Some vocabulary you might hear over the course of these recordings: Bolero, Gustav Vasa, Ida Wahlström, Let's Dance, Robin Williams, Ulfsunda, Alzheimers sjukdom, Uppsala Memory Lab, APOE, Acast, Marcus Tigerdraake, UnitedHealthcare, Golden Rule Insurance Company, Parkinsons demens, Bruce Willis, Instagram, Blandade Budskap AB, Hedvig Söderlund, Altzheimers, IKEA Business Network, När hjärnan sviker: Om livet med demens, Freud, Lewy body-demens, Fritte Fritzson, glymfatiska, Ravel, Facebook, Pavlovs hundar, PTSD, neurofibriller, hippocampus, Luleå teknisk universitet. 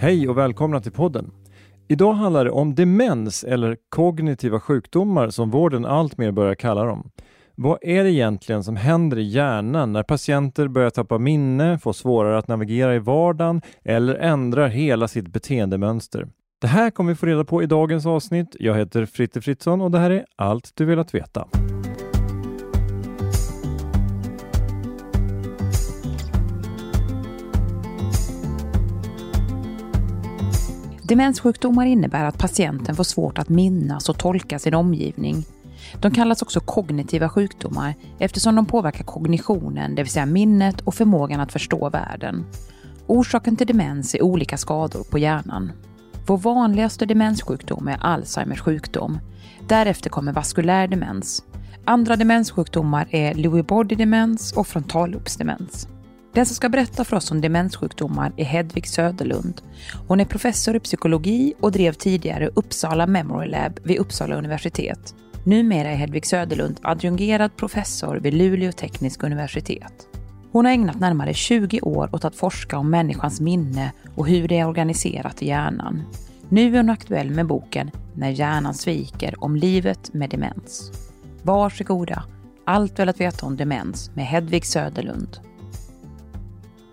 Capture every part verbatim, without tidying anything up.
Hej och välkomna till podden. Idag handlar det om demens eller kognitiva sjukdomar som vården allt mer börjar kalla dem. Vad är det egentligen som händer i hjärnan när patienter börjar tappa minne, får svårare att navigera i vardagen eller ändrar hela sitt beteendemönster? Det här kommer vi få reda på i dagens avsnitt. Jag heter Fritte Fritzson och det här är Allt du vill att veta. Demenssjukdomar innebär att patienten får svårt att minnas och tolka sin omgivning. De kallas också kognitiva sjukdomar eftersom de påverkar kognitionen, det vill säga minnet och förmågan att förstå världen. Orsaken till demens är olika skador på hjärnan. Vår vanligaste demenssjukdom är Alzheimers sjukdom. Därefter kommer vaskulär demens. Andra demenssjukdomar är Lewy body-demens och frontallobsdemens. Den som ska berätta för oss om demenssjukdomar är Hedvig Söderlund. Hon är professor i psykologi och drev tidigare Uppsala Memory Lab vid Uppsala universitet. Numera är Hedvig Söderlund adjungerad professor vid Luleå teknisk universitet. Hon har ägnat närmare tjugo år åt att forska om människans minne och hur det är organiserat i hjärnan. Nu är hon aktuell med boken När hjärnan sviker: Om livet med demens. Varsågoda, allt väl att veta om demens med Hedvig Söderlund.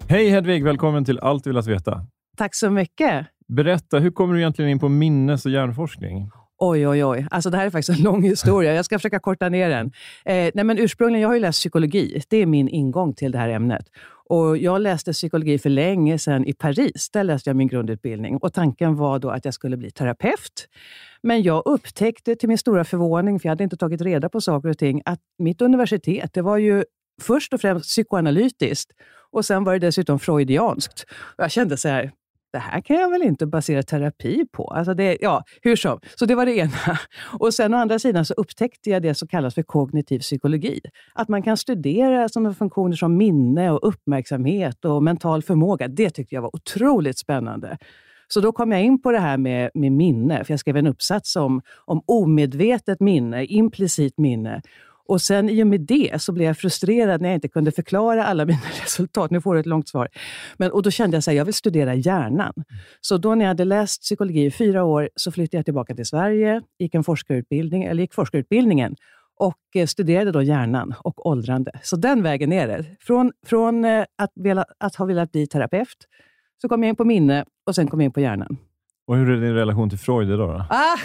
Hej Hedvig, välkommen till Allt du vill att veta. Tack så mycket. Berätta, hur kommer du egentligen in på minnes- och hjärnforskning? Oj, oj, oj. Alltså det här är faktiskt en lång historia. Jag ska försöka korta ner den. Eh, nej men ursprungligen, jag har ju läst psykologi. Det är min ingång till det här ämnet. Och jag läste psykologi för länge sedan i Paris. Där läste jag min grundutbildning. Och tanken var då att jag skulle bli terapeut. Men jag upptäckte till min stora förvåning, för jag hade inte tagit reda på saker och ting, att mitt universitet, det var ju först och främst psykoanalytiskt. Och sen var det dessutom freudianskt. Jag kände så här, det här kan jag väl inte basera terapi på. Alltså det, ja, hur som. Så det var det ena. Och sen å andra sidan så upptäckte jag det som kallas för kognitiv psykologi. Att man kan studera sådana funktioner som minne och uppmärksamhet och mental förmåga. Det tyckte jag var otroligt spännande. Så då kom jag in på det här med, med minne. För jag skrev en uppsats om, om omedvetet minne, implicit minne. Och sen i och med det så blev jag frustrerad när jag inte kunde förklara alla mina resultat. Nu får du ett långt svar. Men, och då kände jag så här, jag vill studera hjärnan. Så då när jag hade läst psykologi i fyra år så flyttade jag tillbaka till Sverige. Gick en forskarutbildning, eller gick forskarutbildningen. Och studerade då hjärnan och åldrande. Så den vägen är det. Från, från att, vela, att ha velat bli terapeut så kom jag in på minne och sen kom jag in på hjärnan. Och hur är din relation till Freud idag då? Ah,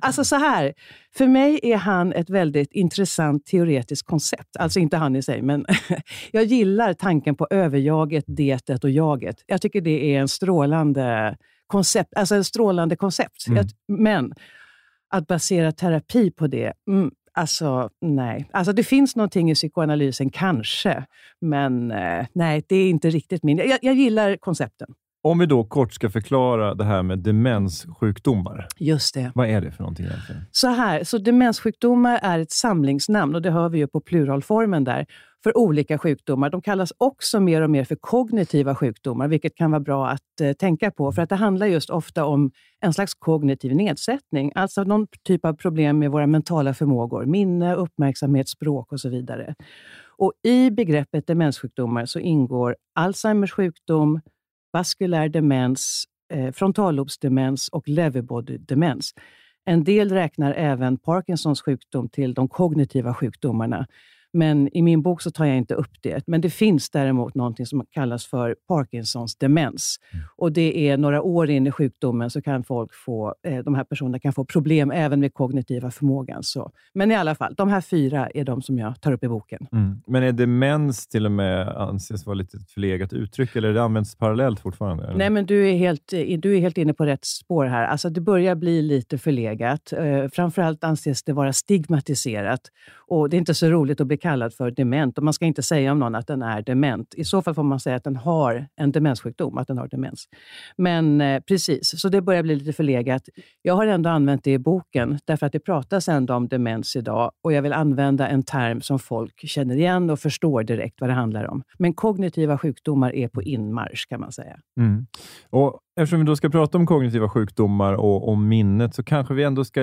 alltså så här. För mig är han ett väldigt intressant teoretiskt koncept. Alltså inte han i sig, men jag gillar tanken på överjaget, detet och jaget. Jag tycker det är en strålande koncept. Alltså en strålande koncept. Mm. Jag, men att basera terapi på det... Mm, alltså, nej. Alltså, det finns någonting i psykoanalysen kanske. Men nej, det är inte riktigt min... Jag, jag gillar koncepten. Om vi då kort ska förklara det här med demenssjukdomar. Just det. Vad är det för någonting egentligen? Så här, så demenssjukdomar är ett samlingsnamn och det hör vi ju på pluralformen där. För olika sjukdomar. De kallas också mer och mer för kognitiva sjukdomar, vilket kan vara bra att eh, tänka på. För att det handlar just ofta om en slags kognitiv nedsättning. Alltså någon typ av problem med våra mentala förmågor. Minne, uppmärksamhet, språk och så vidare. Och i begreppet demenssjukdomar så ingår Alzheimers sjukdom, vaskulär demens, eh, frontallobsdemens och Lewy body-demens. En del räknar även Parkinsons sjukdom till de kognitiva sjukdomarna. Men i min bok så tar jag inte upp det. Men det finns däremot någonting som kallas för Parkinsons demens. Och det är några år in i sjukdomen så kan folk få, de här personerna kan få problem även med kognitiva förmågan. Så. Men i alla fall, de här fyra är de som jag tar upp i boken. Mm. Men är demens till och med anses vara lite förlegat uttryck eller det används parallellt fortfarande? Eller? Nej, men du är, helt, du är helt inne på rätt spår här. Alltså det börjar bli lite förlegat. Framförallt anses det vara stigmatiserat. Och det är inte så roligt att bli kallad för dement. Och man ska inte säga om någon att den är dement. I så fall får man säga att den har en demenssjukdom. Att den har demens. Men eh, precis. Så det börjar bli lite förlegat. Jag har ändå använt det i boken. Därför att det pratas ändå om demens idag. Och jag vill använda en term som folk känner igen. Och förstår direkt vad det handlar om. Men kognitiva sjukdomar är på inmarsch kan man säga. Mm. Och eftersom vi då ska prata om kognitiva sjukdomar och om minnet så kanske vi ändå ska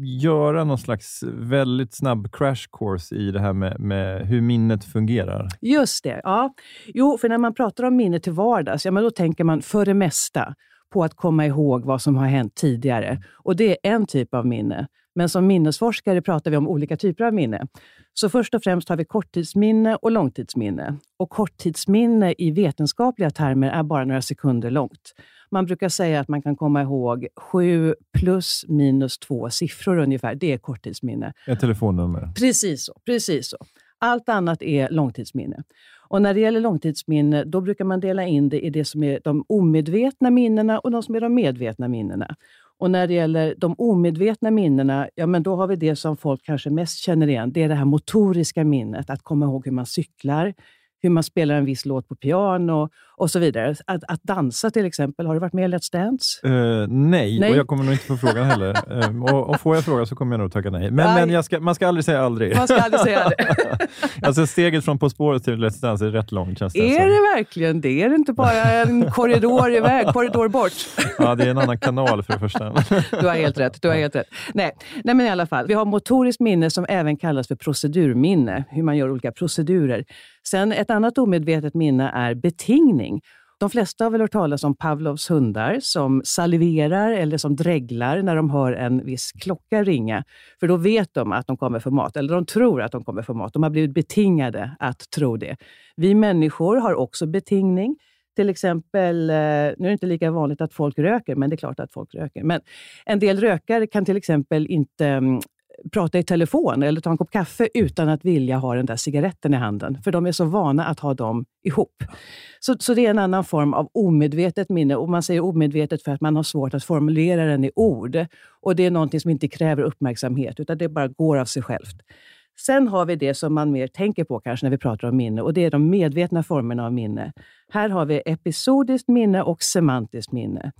göra någon slags väldigt snabb crash course i det här med, med hur minnet fungerar. Just det, ja. Jo, för när man pratar om minnet till vardags, ja men då tänker man för det mesta på att komma ihåg vad som har hänt tidigare. Och det är en typ av minne. Men som minnesforskare pratar vi om olika typer av minne. Så först och främst har vi korttidsminne och långtidsminne. Och korttidsminne i vetenskapliga termer är bara några sekunder långt. Man brukar säga att man kan komma ihåg sju plus minus två siffror ungefär. Det är korttidsminne. Ett telefonnummer. Precis så, precis så. Allt annat är långtidsminne. Och när det gäller långtidsminne, då brukar man dela in det i det som är de omedvetna minnena och de som är de medvetna minnena. Och när det gäller de omedvetna minnena, ja men då har vi det som folk kanske mest känner igen. Det är det här motoriska minnet, att komma ihåg hur man cyklar, hur man spelar en viss låt på piano och så vidare. Att, att dansa till exempel, har du varit med i Let's Dance? Uh, nej, nej, och jag kommer nog inte få frågan heller. um, och, och får jag fråga så kommer jag nog tacka nej. Men, men jag ska, man ska aldrig säga aldrig. Man ska aldrig säga aldrig. Alltså steget från På spåret till Let's Dance är rätt långt. Känns det är som. Det verkligen det? Är det inte bara en korridor iväg, korridor bort? Ja, det är en annan kanal för det första. Du har helt rätt, du har helt rätt. Nej. nej, men i alla fall. Vi har motoriskt minne som även kallas för procedurminne. Hur man gör olika procedurer. Sen ett annat omedvetet minne är betingning. De flesta har väl hört talas om Pavlovs hundar som saliverar eller som dreglar när de hör en viss klocka ringa. För då vet de att de kommer för mat, eller de tror att de kommer för mat. De har blivit betingade att tro det. Vi människor har också betingning. Till exempel, nu är det inte lika vanligt att folk röker, men det är klart att folk röker. Men en del rökare kan till exempel inte prata i telefon eller ta en kopp kaffe utan att vilja ha den där cigaretten i handen. För de är så vana att ha dem ihop. Så, så det är en annan form av omedvetet minne. Och man säger omedvetet för att man har svårt att formulera den i ord. Och det är någonting som inte kräver uppmärksamhet utan det bara går av sig självt. Sen har vi det som man mer tänker på kanske när vi pratar om minne. Och det är de medvetna formerna av minne. Här har vi episodiskt minne och semantiskt minne.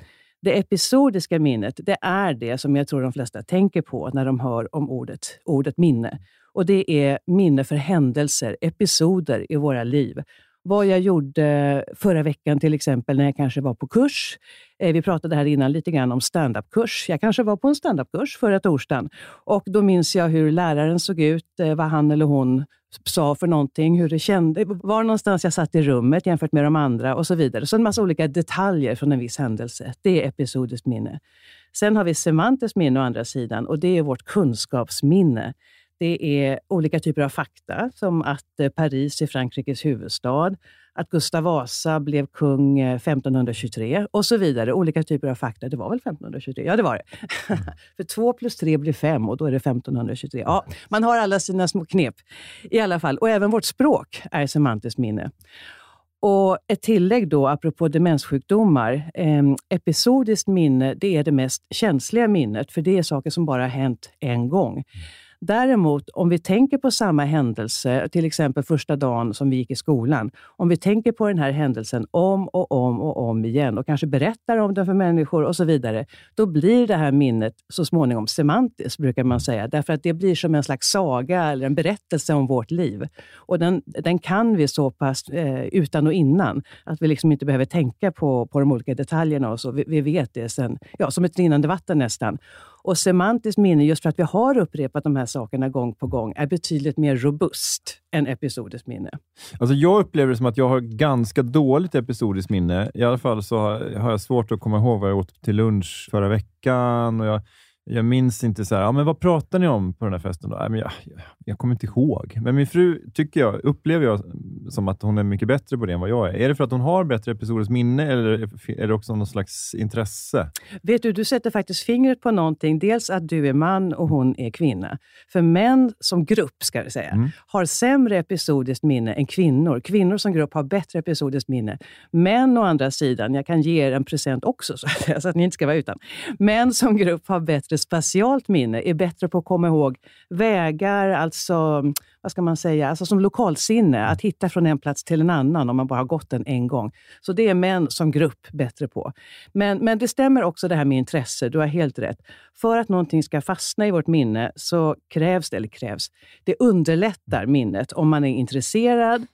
Det episodiska minnet, det är det som jag tror de flesta tänker på när de hör om ordet, ordet minne. Och det är minne för händelser, episoder i våra liv. Vad jag gjorde förra veckan till exempel när jag kanske var på kurs. Vi pratade här innan lite grann om stand-up-kurs. Jag kanske var på en stand-up-kurs förra torsdagen. Och då minns jag hur läraren såg ut, vad han eller hon sa för någonting, hur det kände, var någonstans jag satt i rummet jämfört med de andra och så vidare. Så en massa olika detaljer från en viss händelse. Det är episodiskt minne. Sen har vi semantiskt minne å andra sidan och det är vårt kunskapsminne. Det är olika typer av fakta som att Paris är Frankrikes huvudstad, att Gustav Vasa blev kung femton tjugotre och så vidare. Olika typer av fakta. Det var väl femton tjugotre? Ja, det var det. För två plus tre blir fem och då är det femton tjugotre. Ja, man har alla sina små knep i alla fall. Och även vårt språk är semantiskt minne. Och ett tillägg då, apropå demenssjukdomar, eh, episodiskt minne, det är det mest känsliga minnet för det är saker som bara har hänt en gång. Däremot, om vi tänker på samma händelse, till exempel första dagen som vi gick i skolan. Om vi tänker på den här händelsen om och om och om igen och kanske berättar om den för människor och så vidare. Då blir det här minnet så småningom semantiskt brukar man säga. Därför att det blir som en slags saga eller en berättelse om vårt liv. Och den, den kan vi så pass eh, utan och innan att vi liksom inte behöver tänka på, på de olika detaljerna och så. Vi, vi vet det sen, ja, som ett rinnande vatten nästan. Och semantiskt minne, just för att vi har upprepat de här sakerna gång på gång, är betydligt mer robust än episodiskt minne. Alltså jag upplever det som att jag har ganska dåligt episodiskt minne. I alla fall så har jag svårt att komma ihåg vad jag åt till lunch förra veckan. Och jag, jag minns inte så här, ja men vad pratar ni om på den här festen då? Nej, men jag, jag kommer inte ihåg. Men min fru tycker jag, upplever jag som att hon är mycket bättre på det än vad jag är. Är det för att hon har bättre episodiskt minne, eller är det också någon slags intresse? Vet du, du sätter faktiskt fingret på någonting. Dels att du är man och hon är kvinna. För män som grupp, ska vi säga, mm. har sämre episodiskt minne än kvinnor. Kvinnor som grupp har bättre episodiskt minne. Män å andra sidan, jag kan ge er en present också så att, så att ni inte ska vara utan. Män som grupp har bättre spatialt minne, är bättre på att komma ihåg vägar, alltså vad ska man säga, alltså som lokalsinne, att hitta från en plats till en annan om man bara har gått den en gång. Så det är män som grupp bättre på. Men, men det stämmer också det här med intresse, du har helt rätt. För att någonting ska fastna i vårt minne så krävs det, eller krävs, det underlättar minnet om man är intresserad,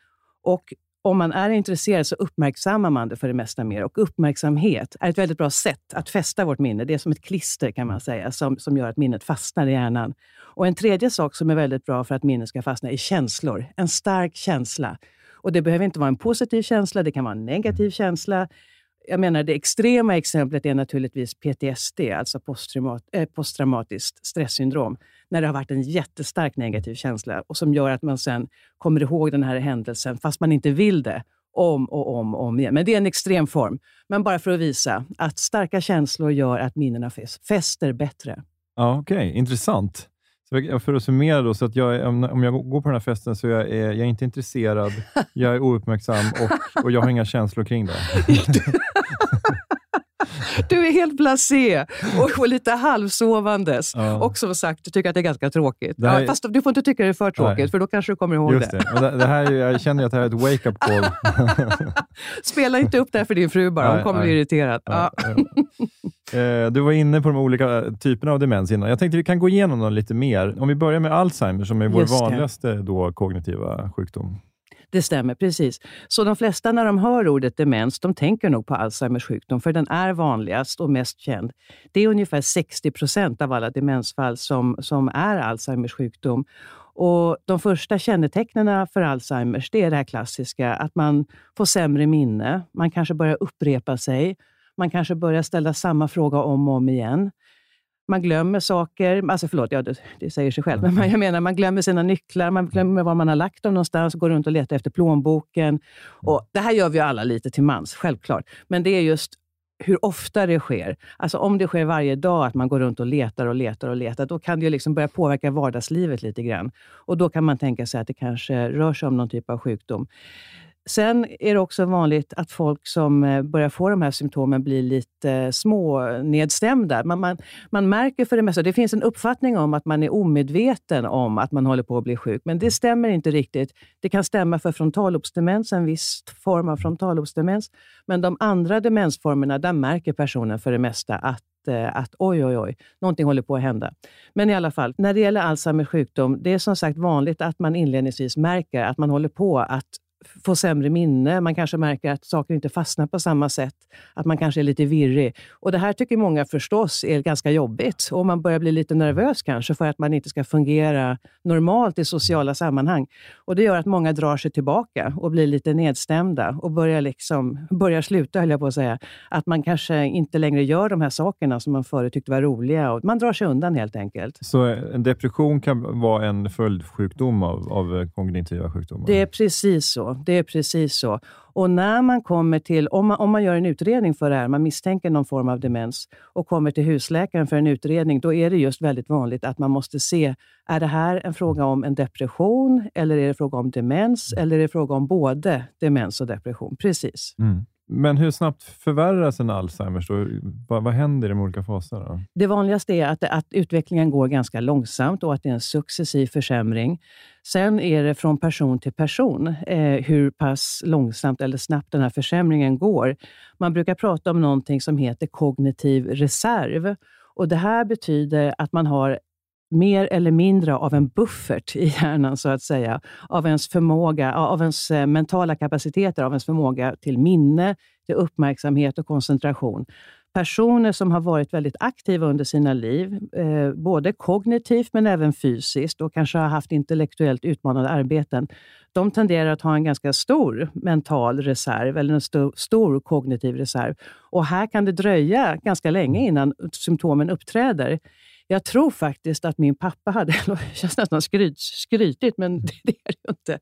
och om man är intresserad så uppmärksammar man det för det mesta mer. Och uppmärksamhet är ett väldigt bra sätt att fästa vårt minne. Det är som ett klister, kan man säga, som, som gör att minnet fastnar i hjärnan. Och en tredje sak som är väldigt bra för att minnet ska fastna är känslor. En stark känsla. Och det behöver inte vara en positiv känsla, det kan vara en negativ känsla. Jag menar, det extrema exemplet är naturligtvis P T S D, alltså posttraumat, eh, posttraumatiskt stresssyndrom. När det har varit en jättestark negativ känsla och som gör att man sen kommer ihåg den här händelsen fast man inte vill det om och om och om igen. Men det är en extrem form. Men bara för att visa att starka känslor gör att minnena fäster bättre. Ja, okej. Okay. Intressant. För att summera då, så att jag, om jag går på den här festen så är jag, jag är inte intresserad, jag är ouppmärksam och, och jag har inga känslor kring det. Du är helt blasé och, och lite halvsovandes. Ja. Och som sagt, du tycker att det är ganska tråkigt. Här... Ja, fast du får inte tycka det är för tråkigt. Nej. För då kanske du kommer ihåg just det. det. Och det, det här, jag känner att det här är ett wake-up call. Spela inte upp det här för din fru bara. Nej, hon kommer nej. bli irriterad. Ja, ja. Ja. Du var inne på de olika typerna av demens innan. Jag tänkte vi kan gå igenom dem lite mer. Om vi börjar med Alzheimer som är vår vanligaste då, kognitiva sjukdom. Det stämmer, precis. Så de flesta när de hör ordet demens, de tänker nog på Alzheimers sjukdom, för den är vanligast och mest känd. Det är ungefär sextio procent av alla demensfall som, som är Alzheimers sjukdom. Och de första kännetecknena för Alzheimers, det är det här klassiska, att man får sämre minne, man kanske börjar upprepa sig, man kanske börjar ställa samma fråga om och om igen. Man glömmer saker, alltså förlåt, ja, det, det säger sig själv, men man, jag menar man glömmer sina nycklar, man glömmer var man har lagt dem någonstans, går runt och letar efter plånboken. Och det här gör vi alla lite till mans, självklart. Men det är just hur ofta det sker. Alltså om det sker varje dag att man går runt och letar och letar och letar, då kan det ju liksom börja påverka vardagslivet lite grann. Och då kan man tänka sig att det kanske rör sig om någon typ av sjukdom. Sen är det också vanligt att folk som börjar få de här symptomen blir lite små nedstämda. Man, man, man märker för det mesta, det finns en uppfattning om att man är omedveten om att man håller på att bli sjuk. Men det stämmer inte riktigt. Det kan stämma för frontallobsdemens, en viss form av frontallobsdemens. Men de andra demensformerna, där märker personen för det mesta att att oj oj oj, någonting håller på att hända. Men i alla fall, när det gäller Alzheimers sjukdom, det är som sagt vanligt att man inledningsvis märker att man håller på att få sämre minne, man kanske märker att saker inte fastnar på samma sätt, att man kanske är lite virrig. Och det här tycker många förstås är ganska jobbigt, och man börjar bli lite nervös kanske för att man inte ska fungera normalt i sociala sammanhang. Och det gör att många drar sig tillbaka och blir lite nedstämda och börjar liksom, börjar sluta höll jag på att säga, att man kanske inte längre gör de här sakerna som man förut tyckte var roliga, och man drar sig undan helt enkelt. Så en depression kan vara en följdsjukdom av, av kognitiva sjukdomar? Det är precis så. Det är precis så. Och när man kommer till, om man, om man gör en utredning för det här, man misstänker någon form av demens och kommer till husläkaren för en utredning, då är det just väldigt vanligt att man måste se, är det här en fråga om en depression, eller är det fråga om demens, eller är det fråga om både demens och depression? Precis. Mm. Men hur snabbt förvärras en Alzheimers då? Vad, vad händer i de olika faserna då? Det vanligaste är att, att utvecklingen går ganska långsamt och att det är en successiv försämring. Sen är det från person till person eh, hur pass långsamt eller snabbt den här försämringen går. Man brukar prata om någonting som heter kognitiv reserv. Och det här betyder att man har mer eller mindre av en buffert i hjärnan så att säga, av ens förmåga, av ens mentala kapaciteter, av ens förmåga till minne, till uppmärksamhet och koncentration. personer som har varit väldigt aktiva under sina liv, eh, både kognitivt men även fysiskt, och kanske har haft intellektuellt utmanande arbeten, de tenderar att ha en ganska stor mental reserv eller en st- stor kognitiv reserv. Och här kan det dröja ganska länge innan symptomen uppträder. Jag tror faktiskt att min pappa hade, det känns nästan skryt, skrytigt men det är det inte.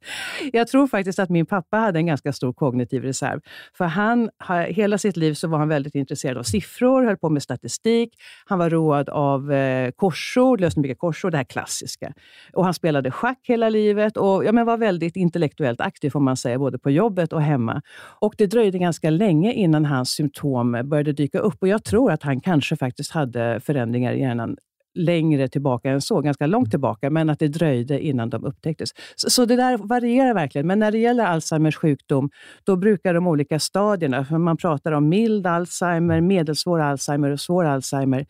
Jag tror faktiskt att min pappa hade en ganska stor kognitiv reserv. För han, hela sitt liv så var han väldigt intresserad av siffror, höll på med statistik. Han var road av korsord, löste mycket korsord, det här klassiska. Och han spelade schack hela livet och ja, men var väldigt intellektuellt aktiv får man säga, både på jobbet och hemma. Och det dröjde ganska länge innan hans symptom började dyka upp. Och jag tror att han kanske faktiskt hade förändringar i hjärnan längre tillbaka än så, ganska långt tillbaka, men att det dröjde innan de upptäcktes. Så, så det där varierar verkligen, men när det gäller Alzheimers sjukdom, då brukar de olika stadierna, för man pratar om mild Alzheimer, medelsvår Alzheimer och svår Alzheimer,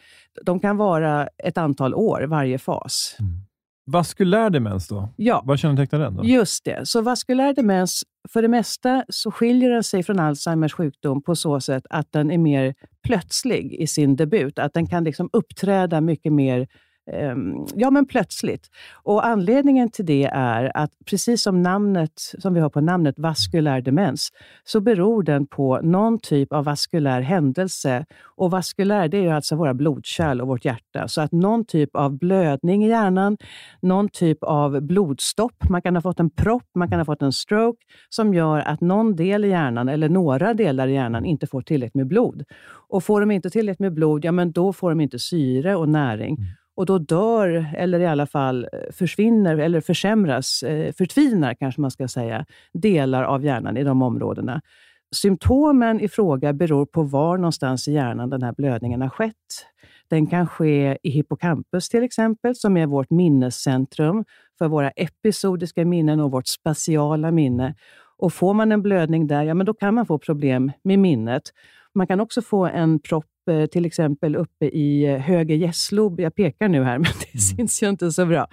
de kan vara ett antal år, varje fas. Mm. Vaskulär demens då? Ja. Vad kännetecknar den då? Just det, så vaskulär demens, för det mesta så skiljer den sig från Alzheimers sjukdom på så sätt att den är mer plötslig i sin debut. Att den kan liksom uppträda mycket mer eh, ja men plötsligt. Och anledningen till det är att precis som namnet, som vi har på namnet vaskulär demens, så beror den på någon typ av vaskulär händelse. Och vaskulär, det är ju alltså våra blodkärl och vårt hjärta. Så att någon typ av blödning i hjärnan, någon typ av blodstopp, man kan ha fått en propp, man kan ha fått en stroke, som gör att någon del i hjärnan eller några delar i hjärnan inte får tillräckligt med blod. Och får de inte tillräckligt med blod, ja men då får de inte syre och näring. Och då dör, eller i alla fall försvinner eller försämras, förtvinar kanske man ska säga, delar av hjärnan i de områdena. Symptomen i fråga beror på var någonstans i hjärnan den här blödningen har skett. Den kan ske i hippocampus till exempel, som är vårt minnescentrum för våra episodiska minnen och vårt spatiala minne. Och får man en blödning där, ja men då kan man få problem med minnet. Man kan också få en propp till exempel uppe i höger gästlob. Jag pekar nu här, men det syns ju inte så bra.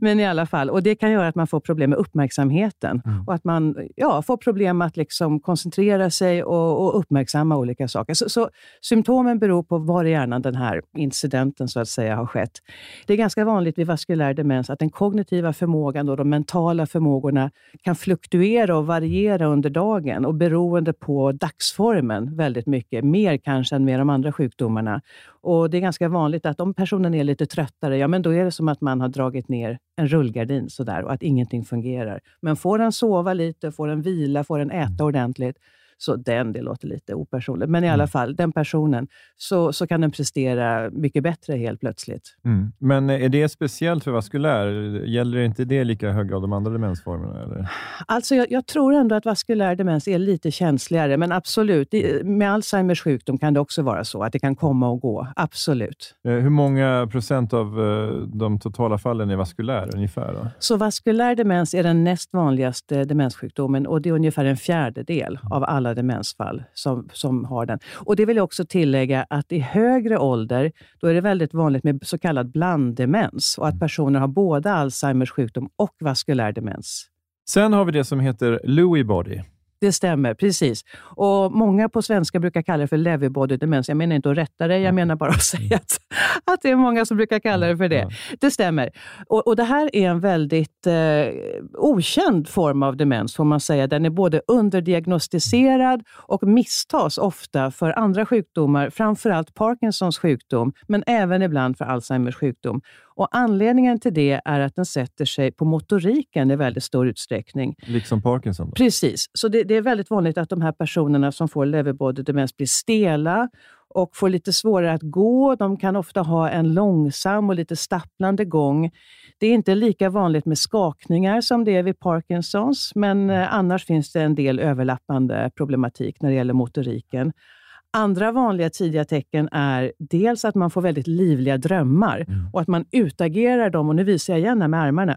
Men i alla fall, och det kan göra att man får problem med uppmärksamheten. Mm. Och att man ja, får problem att liksom koncentrera sig och, och uppmärksamma olika saker. Så, så symptomen beror på var i hjärnan den här incidenten så att säga har skett. Det är ganska vanligt vid vaskulär demens att den kognitiva förmågan och de mentala förmågorna kan fluktuera och variera under dagen. Och beroende på dagsformen väldigt mycket. Mer kanske än med de andra sjukdomarna. Och det är ganska vanligt att om personen är lite tröttare, ja men då är det som att man har dragit ner en rullgardin sådär och att ingenting fungerar. Men får den sova lite, får den vila, får den äta ordentligt, så den, det låter lite opersonligt. Men i alla fall, den personen, så, så kan den prestera mycket bättre helt plötsligt. Mm. Men är det speciellt för vaskulär? Gäller det inte det lika hög grad de andra demensformerna? Eller? Alltså jag, jag tror ändå att vaskulär demens är lite känsligare. Men absolut, med Alzheimers sjukdom kan det också vara så att det kan komma och gå. Absolut. Hur många procent av de totala fallen är vaskulär ungefär då? Så vaskulär demens är den näst vanligaste demenssjukdomen. Och det är ungefär en fjärdedel av alla demensfall som, som har den. Och det vill jag också tillägga att i högre ålder, då är det väldigt vanligt med så kallad blanddemens och att personer har både Alzheimers sjukdom och vaskulär demens. Sen har vi det som heter Lewy body. Det stämmer, precis. Och många på svenska brukar kalla det för Lewy body-demens. Jag menar inte att rätta det, jag menar bara att säga att, att det är många som brukar kalla det för det. Det stämmer. Och, och det här är en väldigt eh, okänd form av demens får man säga. Den är både underdiagnostiserad och misstas ofta för andra sjukdomar, framförallt Parkinsons sjukdom, men även ibland för Alzheimers sjukdom. Och anledningen till det är att den sätter sig på motoriken i väldigt stor utsträckning. Liksom Parkinson då? Precis. Så det, det är väldigt vanligt att de här personerna som får Lewy body-demens blir stela och får lite svårare att gå. De kan ofta ha en långsam och lite stapplande gång. Det är inte lika vanligt med skakningar som det är vid Parkinsons, men annars finns det en del överlappande problematik när det gäller motoriken. Andra vanliga tidiga tecken är dels att man får väldigt livliga drömmar och att man utagerar dem, och nu visar jag igen här med armarna,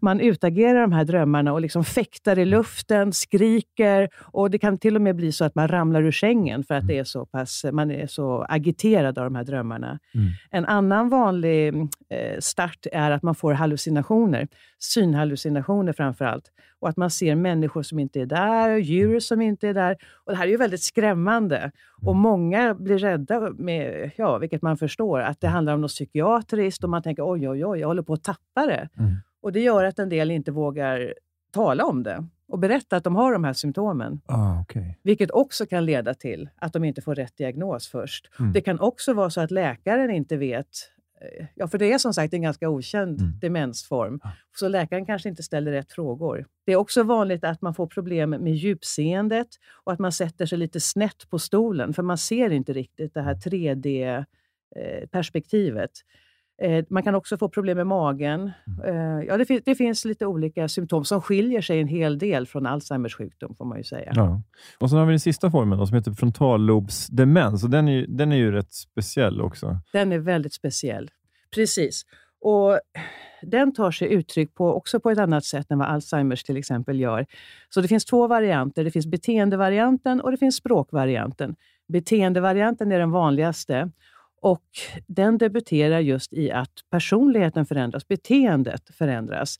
man utagerar de här drömmarna och liksom fäktar i luften, skriker, och det kan till och med bli så att man ramlar ur sängen för att det är så pass, man är så agiterad av de här drömmarna. Mm. En annan vanlig start är att man får hallucinationer, synhallucinationer framförallt. Och att man ser människor som inte är där och djur som inte är där. Och det här är ju väldigt skrämmande. Och många blir rädda med, ja, vilket man förstår, att det handlar om något psykiatriskt. Och man tänker, oj, oj, oj, jag håller på att tappa det. Mm. Och det gör att en del inte vågar tala om det. Och berätta att de har de här symptomen. Ah, okay. Vilket också kan leda till att de inte får rätt diagnos först. Mm. Det kan också vara så att läkaren inte vet. Ja, för det är som sagt en ganska okänd mm. demensform. Ah. Så läkaren kanske inte ställer rätt frågor. Det är också vanligt att man får problem med djupseendet. Och att man sätter sig lite snett på stolen. För man ser inte riktigt det här tre D-perspektivet. Man kan också få problem med magen. Ja, det, fin- det finns lite olika symptom som skiljer sig en hel del från Alzheimers sjukdom, får man ju säga. Ja. Och så har vi den sista formen då, som heter frontallobsdemens. Och den är, ju, den är ju rätt speciell också. Den är väldigt speciell, precis. Och den tar sig uttryck på, också på ett annat sätt än vad Alzheimers till exempel gör. Så det finns två varianter. Det finns beteendevarianten och det finns språkvarianten. Beteendevarianten är den vanligaste. Och den debuterar just i att personligheten förändras, beteendet förändras.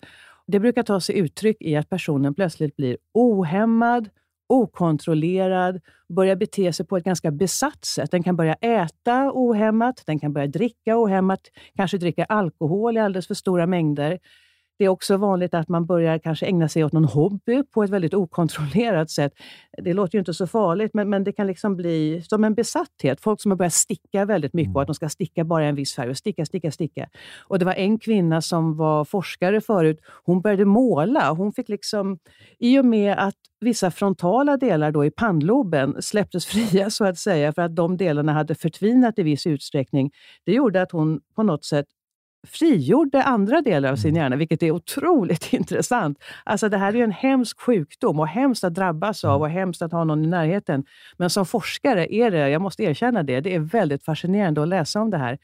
Det brukar ta sig uttryck i att personen plötsligt blir ohämmad, okontrollerad, börjar bete sig på ett ganska besatt sätt. Den kan börja äta ohämmat, den kan börja dricka ohämmat, kanske dricka alkohol i alldeles för stora mängder. Det är också vanligt att man börjar kanske ägna sig åt någon hobby på ett väldigt okontrollerat sätt. Det låter ju inte så farligt, men, men det kan liksom bli som en besatthet. Folk som har börjat sticka väldigt mycket och att de ska sticka bara en viss färg och sticka, sticka, sticka. Och det var en kvinna som var forskare förut. Hon började måla. Hon fick liksom, i och med att vissa frontala delar då i pannloben släpptes fria så att säga, för att de delarna hade förtvinat i viss utsträckning. Det gjorde att hon på något sätt frigjorde andra delar av sin hjärna, vilket är otroligt intressant. Alltså det här är ju en hemsk sjukdom och hemskt att drabbas av och hemskt att ha någon i närheten. Men som forskare är det, jag måste erkänna det, det är väldigt fascinerande att läsa om det här.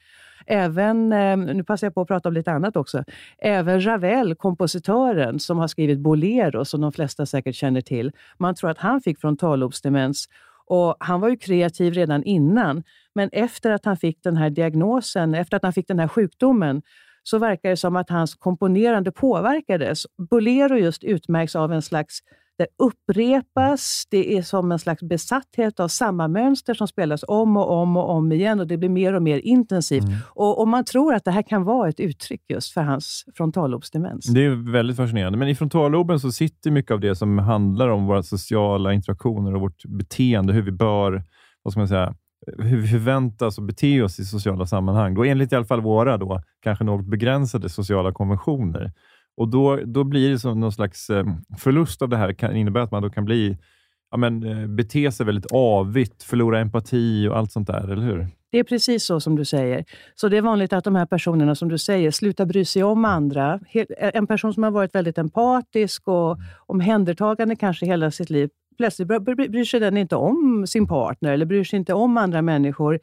Även, nu passar jag på att prata om lite annat också, även Ravel, kompositören som har skrivit Bolero, som de flesta säkert känner till. Man tror att han fick frontallobsdemens. Och han var ju kreativ redan innan, men efter att han fick den här diagnosen, efter att han fick den här sjukdomen, så verkar det som att hans komponerande påverkades. Bolero just utmärks av en slags, det upprepas, det är som en slags besatthet av samma mönster som spelas om och om och om igen, och det blir mer och mer intensivt. Mm. Och, och man tror att det här kan vara ett uttryck just för hans frontallobsdemens. Det är väldigt fascinerande, men i frontalloben så sitter mycket av det som handlar om våra sociala interaktioner och vårt beteende, hur vi bör, vad ska man säga, hur vi förväntas och bete oss i sociala sammanhang. Då enligt i alla fall våra då, kanske något begränsade sociala konventioner. Och då, då blir det som någon slags förlust av det här, kan innebära att man då kan bli, ja men, bete sig väldigt avigt, förlora empati och allt sånt där, eller hur? Det är precis så som du säger. Så det är vanligt att de här personerna, som du säger, slutar bry sig om andra. En person som har varit väldigt empatisk och omhändertagande kanske hela sitt liv, plötsligt bryr sig den inte om sin partner eller bryr sig inte om andra människor.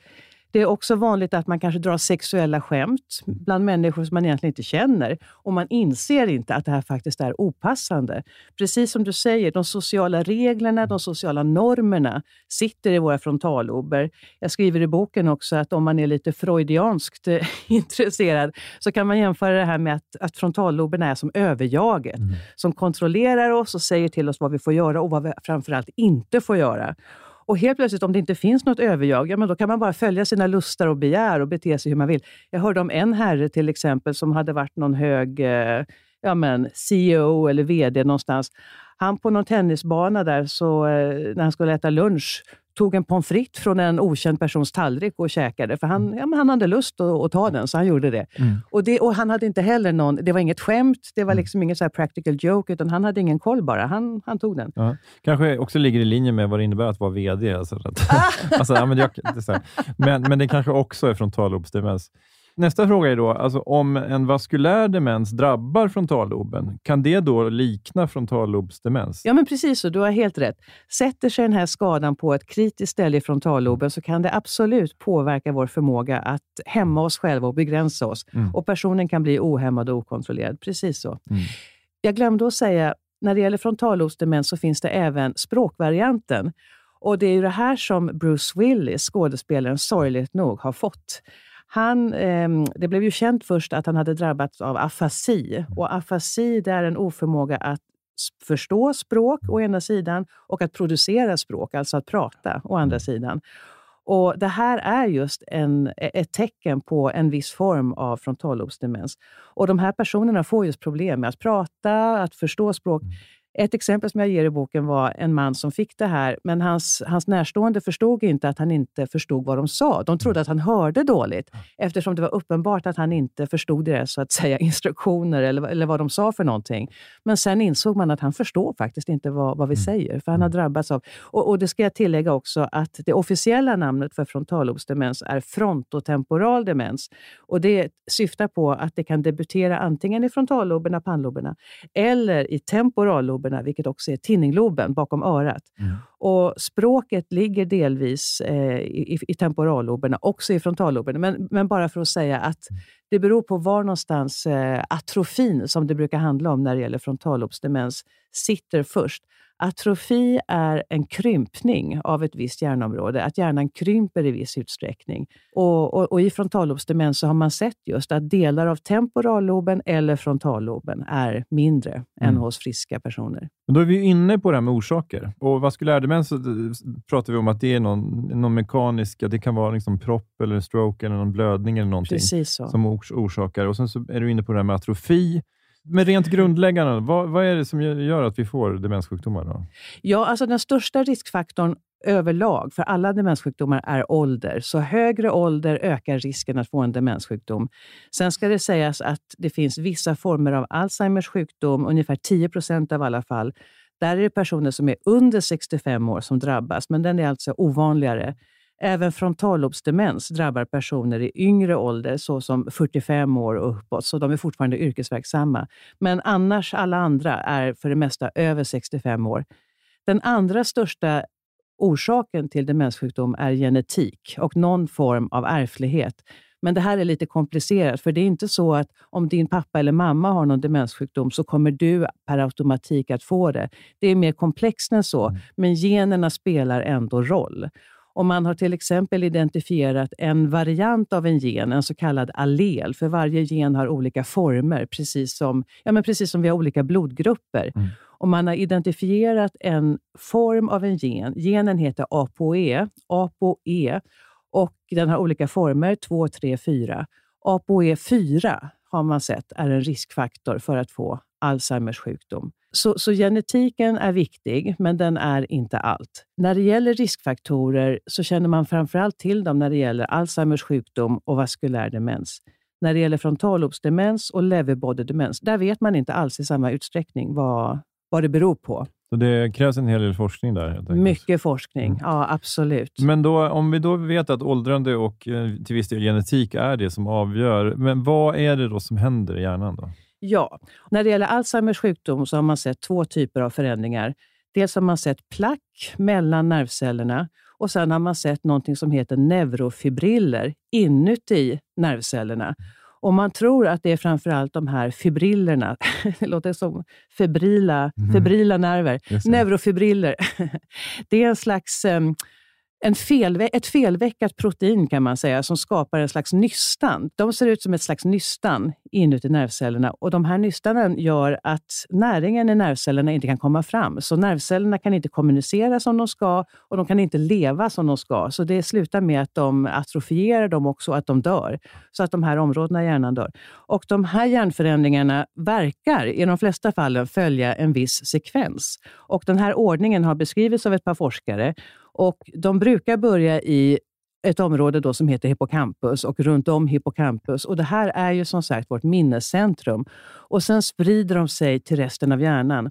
Det är också vanligt att man kanske drar sexuella skämt bland människor som man egentligen inte känner. Och man inser inte att det här faktiskt är opassande. Precis som du säger, de sociala reglerna, de sociala normerna sitter i våra frontallober. Jag skriver i boken också att om man är lite freudianskt intresserad så kan man jämföra det här med att, att frontalloberna är som överjaget. Mm. Som kontrollerar oss och säger till oss vad vi får göra och vad vi framförallt inte får göra. Och helt plötsligt, om det inte finns något överjag, ja, men då kan man bara följa sina lustar och begär och bete sig hur man vill. Jag hörde om en herre till exempel som hade varit någon hög eh, ja, men C E O eller V D någonstans. Han på någon tennisbana där, så eh, när han skulle äta lunch, tog en pommes frites från en okänd persons tallrik och käkade. För han, ja, men han hade lust att, att ta den, så han gjorde det. Mm. Och det. Och han hade inte heller någon, det var inget skämt, det var liksom inget så här practical joke, utan han hade ingen koll bara, han, han tog den. Ja. Kanske också ligger i linje med vad det innebär att vara V D. Alltså, att, alltså, ja, men, jag, det är så här. Men, men det kanske också är frontallobsdemens. Nästa fråga är då, alltså, om en vaskulär demens drabbar frontalloben, kan det då likna frontallobsdemens? Ja men precis, så du har helt rätt. Sätter sig den här skadan på ett kritiskt ställe i frontalloben så kan det absolut påverka vår förmåga att hämma oss själva och begränsa oss. Mm. Och personen kan bli ohämmad och okontrollerad, precis så. Mm. Jag glömde att säga, när det gäller frontallobsdemens så finns det även språkvarianten. Och det är ju det här som Bruce Willis, skådespelaren, sorgligt nog har fått. Han, eh, det blev ju känt först att han hade drabbats av afasi. Och afasi, det är en oförmåga att förstå språk å ena sidan och att producera språk, alltså att prata å andra sidan. Och det här är just en, ett tecken på en viss form av frontallobsdemens. Och de här personerna får just problem med att prata, att förstå språk. Ett exempel som jag ger i boken var en man som fick det här, men hans, hans närstående förstod inte att han inte förstod vad de sa. De trodde att han hörde dåligt, eftersom det var uppenbart att han inte förstod deras, så att säga, instruktioner eller, eller vad de sa för någonting. Men sen insåg man att han förstår faktiskt inte vad, vad vi säger, för han har drabbats av. Och, och det ska jag tillägga också, att det officiella namnet för frontallobsdemens är frontotemporal demens. Och det syftar på att det kan debutera antingen i frontalloberna, pannloberna, eller i temporalloberna, vilket också är tinningloben bakom örat. Mm. Och språket ligger delvis eh, i, i temporalloberna, också i frontalloberna. Men, men bara för att säga att det beror på var någonstans eh, atrofin, som det brukar handla om när det gäller frontallobsdemens, sitter först. Atrofi är en krympning av ett visst hjärnområde, att hjärnan krymper i viss utsträckning. Och, och, och i frontallobsdemens så har man sett just att delar av temporalloben eller frontalloben är mindre mm. än hos friska personer. Men då är vi ju inne på det här med orsaker. Och vaskulär demens pratar vi om att det är någon, någon mekanisk, det kan vara liksom propp eller stroke eller någon blödning eller någonting som ors- orsakar. Och sen så är du inne på det här med atrofi. Men rent grundläggande, vad, vad är det som gör att vi får demenssjukdomar då? Ja, alltså den största riskfaktorn överlag för alla demenssjukdomar är ålder. Så högre ålder ökar risken att få en demenssjukdom. Sen ska det sägas att det finns vissa former av Alzheimers sjukdom, ungefär tio procent av alla fall. Där är det personer som är under sextiofem år som drabbas, men den är alltså ovanligare. Även frontallobsdemens drabbar personer i yngre ålder, såsom fyrtiofem år och uppåt, så de är fortfarande yrkesverksamma. Men annars, alla andra är för det mesta över sextiofem år. Den andra största orsaken till demenssjukdom är genetik och någon form av ärftlighet. Men det här är lite komplicerat, för det är inte så att om din pappa eller mamma har någon demenssjukdom så kommer du per automatik att få det. Det är mer komplext än så, men generna spelar ändå roll. Om man har till exempel identifierat en variant av en gen, en så kallad allel, för varje gen har olika former, precis som, ja men precis som vi har olika blodgrupper. Mm. Om man har identifierat en form av en gen, genen heter A P O E, A P O E, och den har olika former, två, tre, fyra. A P O E fyra har man sett är en riskfaktor för att få Alzheimers sjukdom. Så, så genetiken är viktig, men den är inte allt. När det gäller riskfaktorer så känner man framförallt till dem när det gäller Alzheimers sjukdom och vaskulär demens. När det gäller frontallobsdemens och Lewy body-demens, där vet man inte alls i samma utsträckning vad, vad det beror på. Så det krävs en hel del forskning där? Mycket forskning, ja absolut. Men då, om vi då vet att åldrande och till viss del genetik är det som avgör, men vad är det då som händer i hjärnan då? Ja, när det gäller Alzheimers sjukdom så har man sett två typer av förändringar. Dels har man sett plack mellan nervcellerna och sen har man sett någonting som heter neurofibriller inuti nervcellerna. Och man tror att det är framförallt de här fibrillerna, det låter som febrila, febrila nerver, mm. neurofibriller. Det är en slags... Um, En felvä- ett felväckat protein kan man säga som skapar en slags nystan. De ser ut som ett slags nystan inuti nervcellerna och de här nystanen gör att näringen i nervcellerna inte kan komma fram. Så nervcellerna kan inte kommunicera som de ska och de kan inte leva som de ska. Så det slutar med att de atrofierar dem också, att de dör. Så att de här områdena i hjärnan dör. Och de här hjärnförändringarna verkar i de flesta fallen följa en viss sekvens. Och den här ordningen har beskrivits av ett par forskare. Och de brukar börja i ett område då som heter hippocampus och runt om hippocampus. Och det här är ju som sagt vårt minnescentrum. Och sen sprider de sig till resten av hjärnan.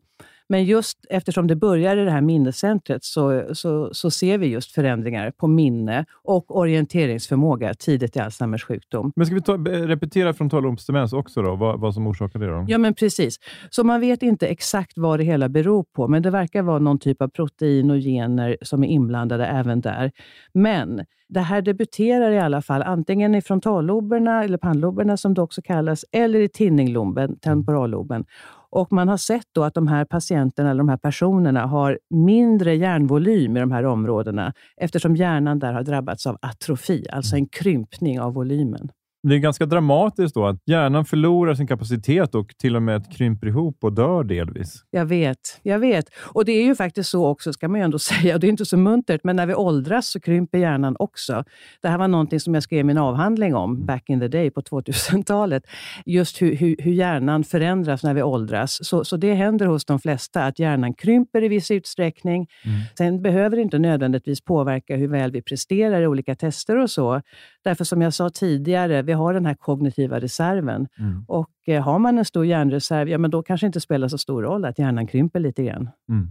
Men just eftersom det börjar i det här minnescentret så, så, så ser vi just förändringar på minne och orienteringsförmåga tidigt i Alzheimers sjukdom. Men ska vi ta, repetera frontallobsdemens också då? Vad, vad som orsakar det då? Ja men precis. Så man vet inte exakt vad det hela beror på, men det verkar vara någon typ av protein och gener som är inblandade även där. Men det här debuterar i alla fall antingen i frontalloberna eller pannloberna som det också kallas, eller i tinningloben, temporalloben. Och man har sett då att de här patienterna eller de här personerna har mindre hjärnvolym i de här områdena eftersom hjärnan där har drabbats av atrofi, alltså en krympning av volymen. Det är ganska dramatiskt då att hjärnan förlorar sin kapacitet och till och med krymper ihop och dör delvis. Jag vet, jag vet. Och det är ju faktiskt så också, ska man ju ändå säga. Och det är inte så muntert, men när vi åldras så krymper hjärnan också. Det här var någonting som jag skrev min avhandling om back in the day på tjugohundratalet. Just hur, hur, hur hjärnan förändras när vi åldras. Så, så det händer hos de flesta att hjärnan krymper i viss utsträckning. Mm. Sen behöver det inte nödvändigtvis påverka hur väl vi presterar i olika tester och så. Därför som jag sa tidigare, vi har den här kognitiva reserven. Mm. Och eh, har man en stor hjärnreserv, ja men då kanske inte spelar så stor roll att hjärnan krymper lite grann. Mm.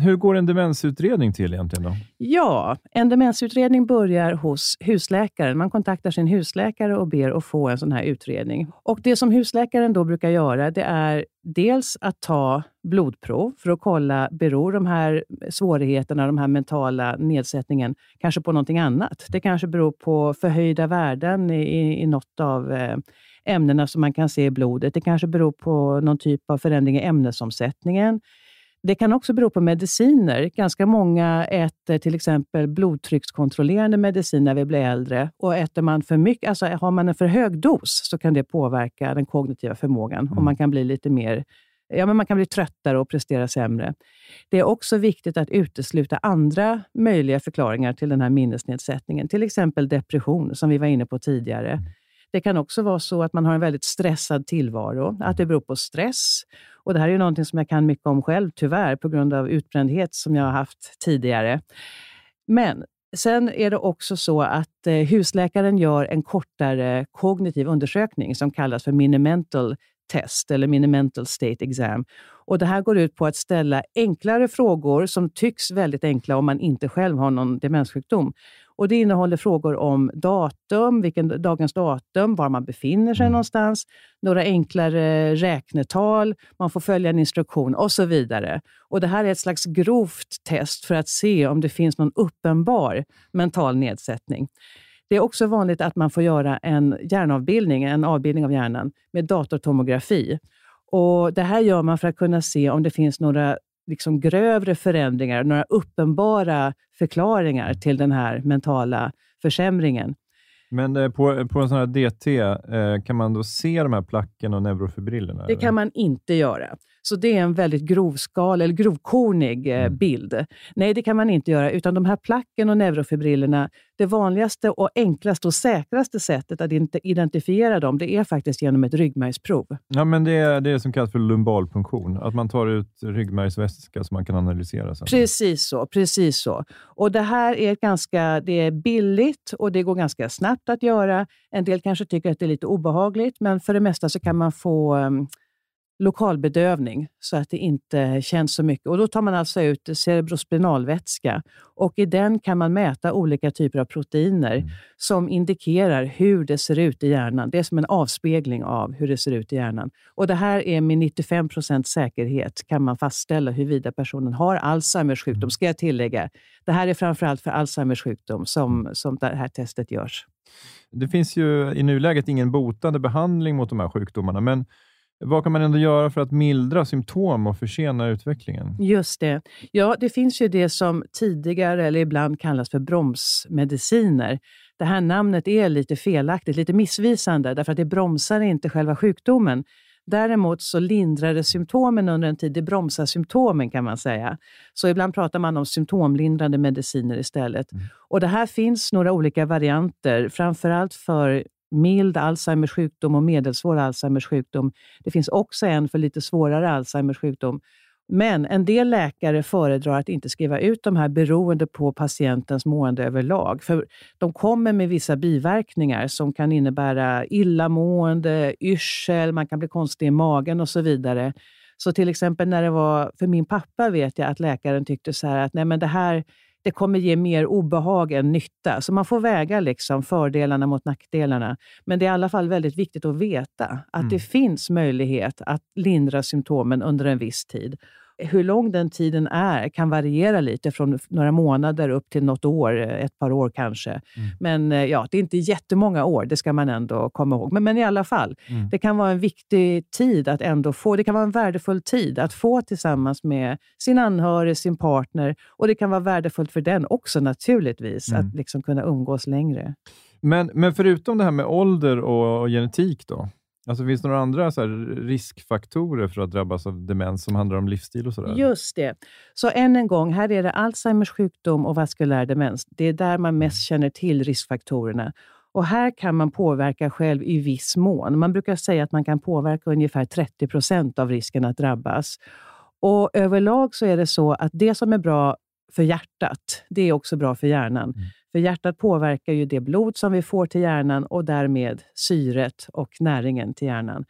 Hur går en demensutredning till egentligen då? Ja, en demensutredning börjar hos husläkaren. Man kontaktar sin husläkare och ber att få en sån här utredning. Och det som husläkaren då brukar göra, det är dels att ta blodprov för att kolla, beror de här svårigheterna, de här mentala nedsättningen kanske på någonting annat. Det kanske beror på förhöjda värden i, i något av ämnena som man kan se i blodet. Det kanske beror på någon typ av förändring i ämnesomsättningen. Det kan också bero på mediciner. Ganska många äter till exempel blodtryckskontrollerande medicin när vi blir äldre. Och äter man för mycket, alltså har man en för hög dos så kan det påverka den kognitiva förmågan. Mm. Och man kan bli lite mer, ja men man kan bli tröttare och prestera sämre. Det är också viktigt att utesluta andra möjliga förklaringar till den här minnesnedsättningen. Till exempel depression som vi var inne på tidigare. Mm. Det kan också vara så att man har en väldigt stressad tillvaro. Att det beror på stress. Och det här är ju någonting som jag kan mycket om själv tyvärr på grund av utbrändhet som jag har haft tidigare. Men sen är det också så att eh, husläkaren gör en kortare kognitiv undersökning som kallas för minimental test eller minimental state exam. Och det här går ut på att ställa enklare frågor som tycks väldigt enkla om man inte själv har någon demenssjukdom. Och det innehåller frågor om datum, vilken dagens datum, var man befinner sig någonstans, några enklare räknetal, man får följa en instruktion och så vidare. Och det här är ett slags grovt test för att se om det finns någon uppenbar mental nedsättning. Det är också vanligt att man får göra en hjärnavbildning, en avbildning av hjärnan med datortomografi. Och det här gör man för att kunna se om det finns några liksom grövre förändringar, några uppenbara förklaringar till den här mentala försämringen. Men på, på en sån här D T kan man då se de här placken och neurofibrillerna? Det kan man inte göra. Så det är en väldigt grovskal eller grovkornig mm. bild. Nej, det kan man inte göra, utan de här placken och neurofibrillerna, det vanligaste och enklaste och säkraste sättet att inte identifiera dem, det är faktiskt genom ett ryggmärgsprov. Ja, men det är det som kallas för lumbalpunktion, att man tar ut ryggmärgsvätska som man kan analysera sen. Precis så, precis så. Och det här är ganska, det är billigt och det går ganska snabbt att göra. En del kanske tycker att det är lite obehagligt, men för det mesta så kan man få um, lokalbedövning så att det inte känns så mycket. Och då tar man alltså ut cerebrospinalvätska och i den kan man mäta olika typer av proteiner mm. som indikerar hur det ser ut i hjärnan. Det är som en avspegling av hur det ser ut i hjärnan. Och det här är med nittiofem procent säkerhet kan man fastställa huruvida personen har Alzheimers sjukdom, ska jag tillägga. Det här är framförallt för Alzheimers sjukdom som, som det här testet görs. Det finns ju i nuläget ingen botande behandling mot de här sjukdomarna, men vad kan man ändå göra för att mildra symptom och försena utvecklingen? Just det. Ja, det finns ju det som tidigare eller ibland kallas för bromsmediciner. Det här namnet är lite felaktigt, lite missvisande därför att det bromsar inte själva sjukdomen. Däremot så lindrar det symptomen under en tid, det bromsar symptomen kan man säga. Så ibland pratar man om symptomlindrande mediciner istället. Mm. Och det här finns några olika varianter, framförallt för mild Alzheimers sjukdom och medelsvår Alzheimers sjukdom. Det finns också en för lite svårare Alzheimers sjukdom. Men en del läkare föredrar att inte skriva ut de här beroende på patientens mående överlag. För de kommer med vissa biverkningar som kan innebära illamående, yrsel, man kan bli konstig i magen och så vidare. Så till exempel när det var för min pappa vet jag att läkaren tyckte så här att nej men det här det kommer ge mer obehag än nytta. Så man får väga liksom fördelarna mot nackdelarna. Men det är i alla fall väldigt viktigt att veta att mm. det finns möjlighet att lindra symptomen under en viss tid. Hur lång den tiden är kan variera lite från några månader upp till något år, ett par år kanske. Mm. Men ja, det är inte jättemånga år, det ska man ändå komma ihåg. Men, men i alla fall, mm. det kan vara en viktig tid att ändå få, det kan vara en värdefull tid att få tillsammans med sin anhörig, sin partner. Och det kan vara värdefullt för den också naturligtvis, mm. att liksom kunna umgås längre. Men, men förutom det här med ålder och, och genetik då? Alltså finns det några andra så här riskfaktorer för att drabbas av demens som handlar om livsstil och sådär? Just det. Så än en gång, här är det Alzheimers sjukdom och vaskulär demens. Det är där man mest känner till riskfaktorerna. Och här kan man påverka själv i viss mån. Man brukar säga att man kan påverka ungefär trettio procent av risken att drabbas. Och överlag så är det så att det som är bra för hjärtat, det är också bra för hjärnan. Mm. För hjärtat påverkar ju det blod som vi får till hjärnan och därmed syret och näringen till hjärnan.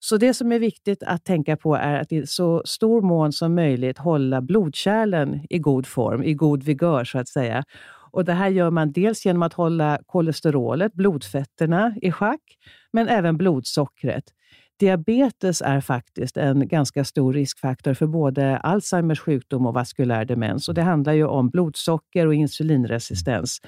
Så det som är viktigt att tänka på är att i så stor mån som möjligt hålla blodkärlen i god form, i god vigör så att säga. Och det här gör man dels genom att hålla kolesterolet, blodfetterna i schack, men även blodsockret. Diabetes är faktiskt en ganska stor riskfaktor för både Alzheimers sjukdom och vaskulär demens. Och det handlar ju om blodsocker och insulinresistens.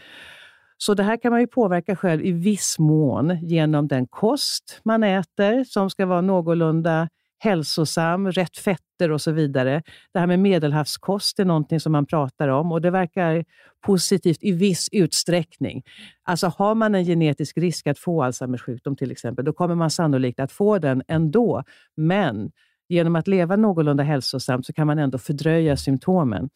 Så det här kan man ju påverka själv i viss mån genom den kost man äter som ska vara någorlunda hälsosam, rätt fetter och så vidare. Det här med medelhavskost är någonting som man pratar om och det verkar positivt i viss utsträckning. Alltså har man en genetisk risk att få Alzheimers sjukdom till exempel, då kommer man sannolikt att få den ändå. Men genom att leva någorlunda hälsosamt så kan man ändå fördröja symptomen.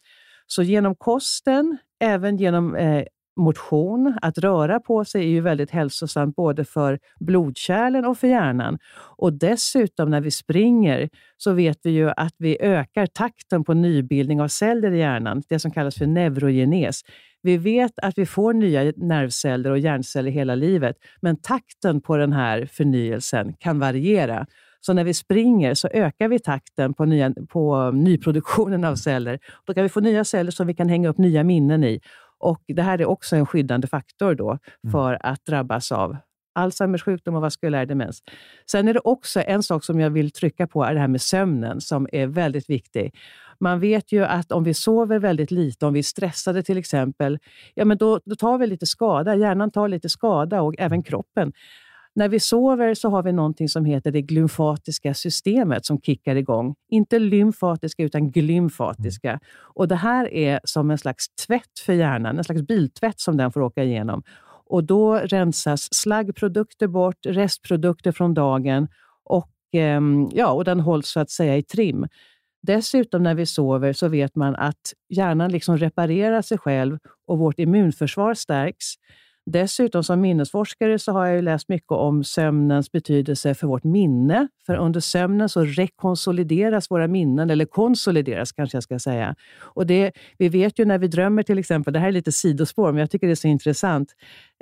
Så genom kosten, även genom eh, motion, att röra på sig är ju väldigt hälsosamt både för blodkärlen och för hjärnan. Och dessutom när vi springer så vet vi ju att vi ökar takten på nybildning av celler i hjärnan, det som kallas för neurogenes. Vi vet att vi får nya nervceller och hjärnceller hela livet, men takten på den här förnyelsen kan variera. Så när vi springer så ökar vi takten på, nya, på nyproduktionen av celler. Då kan vi få nya celler som vi kan hänga upp nya minnen i. Och det här är också en skyddande faktor då för att drabbas av Alzheimers sjukdom och vaskulär demens. Sen är det också en sak som jag vill trycka på är det här med sömnen som är väldigt viktig. Man vet ju att om vi sover väldigt lite, om vi är stressade till exempel, ja men då, då tar vi lite skada, hjärnan tar lite skada och även kroppen. När vi sover så har vi någonting som heter det glymfatiska systemet som kickar igång. Inte lymfatiska utan glymfatiska. Och det här är som en slags tvätt för hjärnan, en slags biltvätt som den får åka igenom. Och då rensas slaggprodukter bort, restprodukter från dagen och, ja, och den hålls så att säga i trim. Dessutom när vi sover så vet man att hjärnan liksom reparerar sig själv och vårt immunförsvar stärks. Dessutom som minnesforskare så har jag ju läst mycket om sömnens betydelse för vårt minne. För under sömnen så rekonsolideras våra minnen, eller konsolideras kanske jag ska säga. Och det, vi vet ju när vi drömmer till exempel, det här är lite sidospår men jag tycker det är så intressant.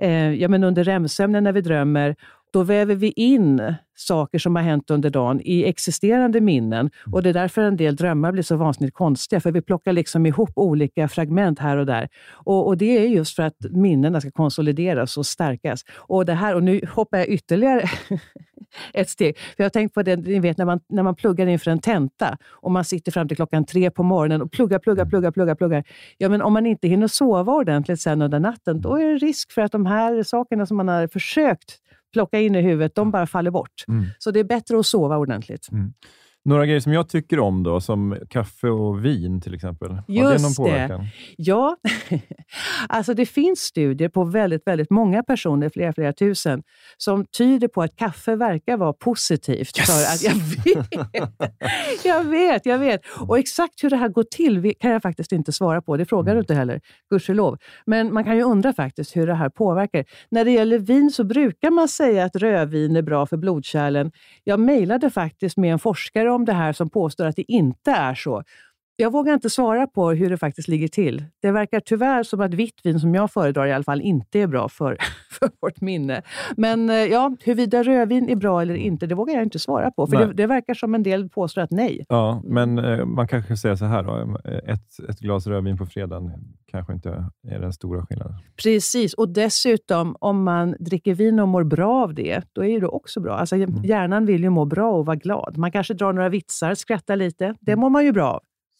Eh, ja men under REM-sömnen när vi drömmer, då väver vi in saker som har hänt under dagen i existerande minnen. Och det är därför en del drömmar blir så vansinnigt konstiga. För vi plockar liksom ihop olika fragment här och där. Och, och det är just för att minnena ska konsolideras och stärkas. Och det här, och nu hoppar jag ytterligare ett steg. För jag har tänkt på det, ni vet när man, när man pluggar inför en tenta. Och man sitter fram till klockan tre på morgonen och pluggar, pluggar, pluggar, pluggar, pluggar. Ja men om man inte hinner sova ordentligt sen under natten. Då är det risk för att de här sakerna som man har försökt plocka in i huvudet, de bara faller bort. Mm. Så det är bättre att sova ordentligt. Mm. Några grejer som jag tycker om då, som kaffe och vin till exempel. Har Just det. Någon påverkan? det. Ja, alltså det finns studier på väldigt, väldigt många personer, flera, flera tusen, som tyder på att kaffe verkar vara positivt. Yes! För att jag vet, jag vet, jag vet. Och exakt hur det här går till kan jag faktiskt inte svara på. Det frågar du inte heller, gudskelov. Men man kan ju undra faktiskt hur det här påverkar. När det gäller vin så brukar man säga att rödvin är bra för blodkärlen. Jag mejlade faktiskt med en forskare om det här som påstår att det inte är så. Jag vågar inte svara på hur det faktiskt ligger till. Det verkar tyvärr som att vitt vin som jag föredrar i alla fall inte är bra för, för vårt minne. Men ja, huruvida rödvin är bra eller inte, det vågar jag inte svara på. För det, det verkar som en del påstår att nej. Ja, men man kanske säger så här då. Ett, ett glas rödvin på fredagen kanske inte är den stora skillnaden. Precis, och dessutom om man dricker vin och mår bra av det, då är det också bra. Alltså hjärnan vill ju må bra och vara glad. Man kanske drar några vitsar, skrattar lite. Det mår man ju bra av.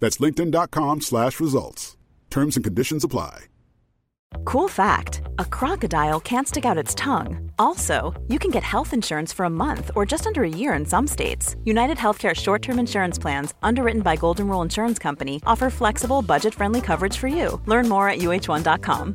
That's linkedin.com slash results. Terms and conditions apply. Cool fact, a crocodile can't stick out its tongue. Also, you can get health insurance for a month or just under a year in some states. UnitedHealthcare short-term insurance plans, underwritten by Golden Rule Insurance Company, offer flexible, budget-friendly coverage for you. Learn more at u h one dot com.